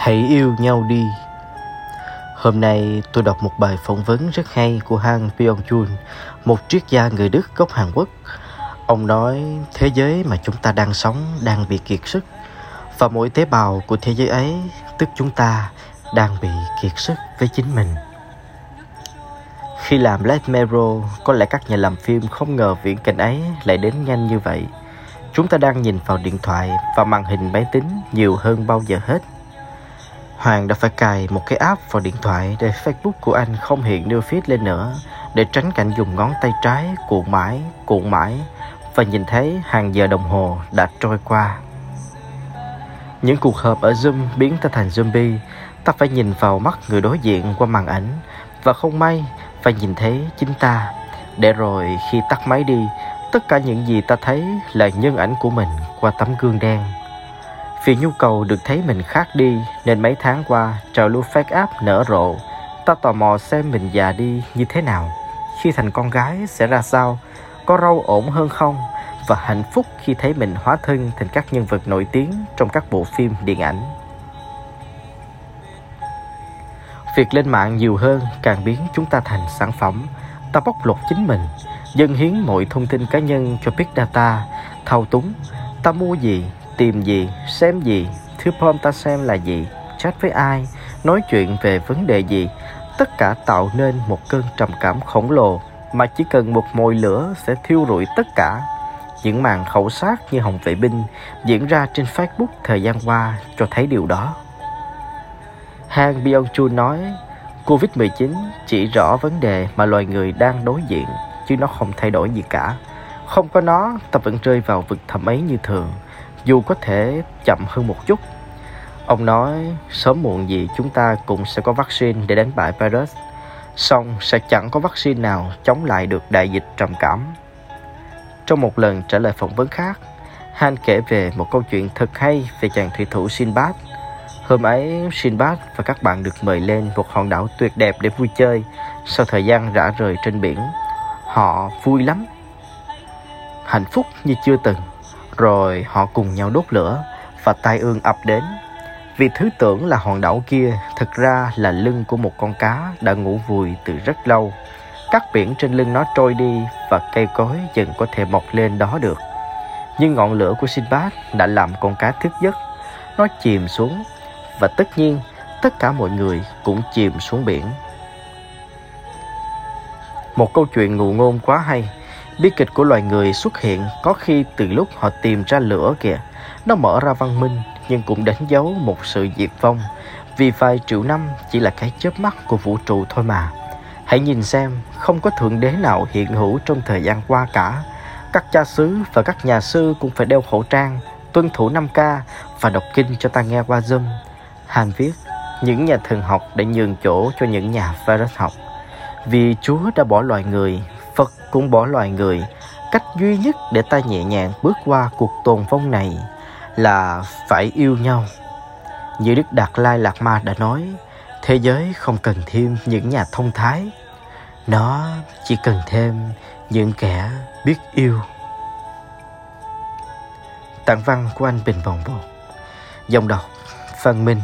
Hãy yêu nhau đi. Hôm nay tôi đọc một bài phỏng vấn rất hay của Han Byung-Chul, một triết gia người Đức gốc Hàn Quốc. Ông nói thế giới mà chúng ta đang sống đang bị kiệt sức, và mỗi tế bào của thế giới ấy, tức chúng ta, đang bị kiệt sức với chính mình. Khi làm Black Mirror, có lẽ các nhà làm phim không ngờ viễn cảnh ấy lại đến nhanh như vậy. Chúng ta đang nhìn vào điện thoại và màn hình máy tính nhiều hơn bao giờ hết. Hoàng đã phải cài một cái app vào điện thoại để Facebook của anh không hiện new feed lên nữa, để tránh cảnh dùng ngón tay trái cuộn mãi và nhìn thấy hàng giờ đồng hồ đã trôi qua. Những cuộc họp ở Zoom biến ta thành zombie, ta phải nhìn vào mắt người đối diện qua màn ảnh và không may phải nhìn thấy chính ta, để rồi khi tắt máy đi, tất cả những gì ta thấy là nhân ảnh của mình qua tấm gương đen. Vì nhu cầu được thấy mình khác đi nên mấy tháng qua trào lưu FaceApp nở rộ. Ta tò mò xem mình già đi như thế nào, khi thành con gái sẽ ra sao, có râu ổn hơn không, và hạnh phúc khi thấy mình hóa thân thành các nhân vật nổi tiếng trong các bộ phim điện ảnh. Việc lên mạng nhiều hơn càng biến chúng ta thành sản phẩm. Ta bóc lột chính mình, dâng hiến mọi thông tin cá nhân cho Big Data, thao túng. Ta mua gì, tìm gì, xem gì, thứ phim ta xem là gì, chat với ai, nói chuyện về vấn đề gì. Tất cả tạo nên một cơn trầm cảm khổng lồ mà chỉ cần một mồi lửa sẽ thiêu rụi tất cả. Những màn khẩu sát như Hồng Vệ Binh diễn ra trên Facebook thời gian qua cho thấy điều đó. Han Byung-Chul nói, Covid-19 chỉ rõ vấn đề mà loài người đang đối diện, chứ nó không thay đổi gì cả. Không có nó, ta vẫn rơi vào vực thẳm ấy như thường, dù có thể chậm hơn một chút. Ông nói, sớm muộn gì chúng ta cũng sẽ có vaccine để đánh bại virus, song sẽ chẳng có vaccine nào chống lại được đại dịch trầm cảm. Trong một lần trả lời phỏng vấn khác, Han kể về một câu chuyện thật hay về chàng thủy thủ Sinbad. Hôm ấy, Sinbad và các bạn được mời lên một hòn đảo tuyệt đẹp để vui chơi sau thời gian rã rời trên biển. Họ vui lắm, hạnh phúc như chưa từng. Rồi họ cùng nhau đốt lửa và tai ương ập đến, vì thứ tưởng là hòn đảo kia thực ra là lưng của một con cá đã ngủ vùi từ rất lâu. Các biển trên lưng nó trôi đi và cây cối dần có thể mọc lên đó được. Nhưng ngọn lửa của Sinbad đã làm con cá thức giấc. Nó chìm xuống và tất nhiên tất cả mọi người cũng chìm xuống biển. Một câu chuyện ngụ ngôn quá hay. Bi kịch của loài người xuất hiện có khi từ lúc họ tìm ra lửa kìa. Nó mở ra văn minh nhưng cũng đánh dấu một sự diệt vong, vì vài triệu năm chỉ là cái chớp mắt của vũ trụ thôi mà. Hãy nhìn xem, không có thượng đế nào hiện hữu trong thời gian qua cả. Các cha xứ và các nhà sư cũng phải đeo khẩu trang, tuân thủ 5K và đọc kinh cho ta nghe qua Zoom. Han viết, những nhà thần học đã nhường chỗ cho những nhà virus học. Vì Chúa đã bỏ loài người, Phật cũng bỏ loài người. Cách duy nhất để ta nhẹ nhàng bước qua cuộc tồn vong này là phải yêu nhau. Như Đức Đạt Lai Lạt Ma đã nói, thế giới không cần thêm những nhà thông thái, nó chỉ cần thêm những kẻ biết yêu. Tạng văn của anh Bình Bồng Bồ. Giọng đọc Phan Minh.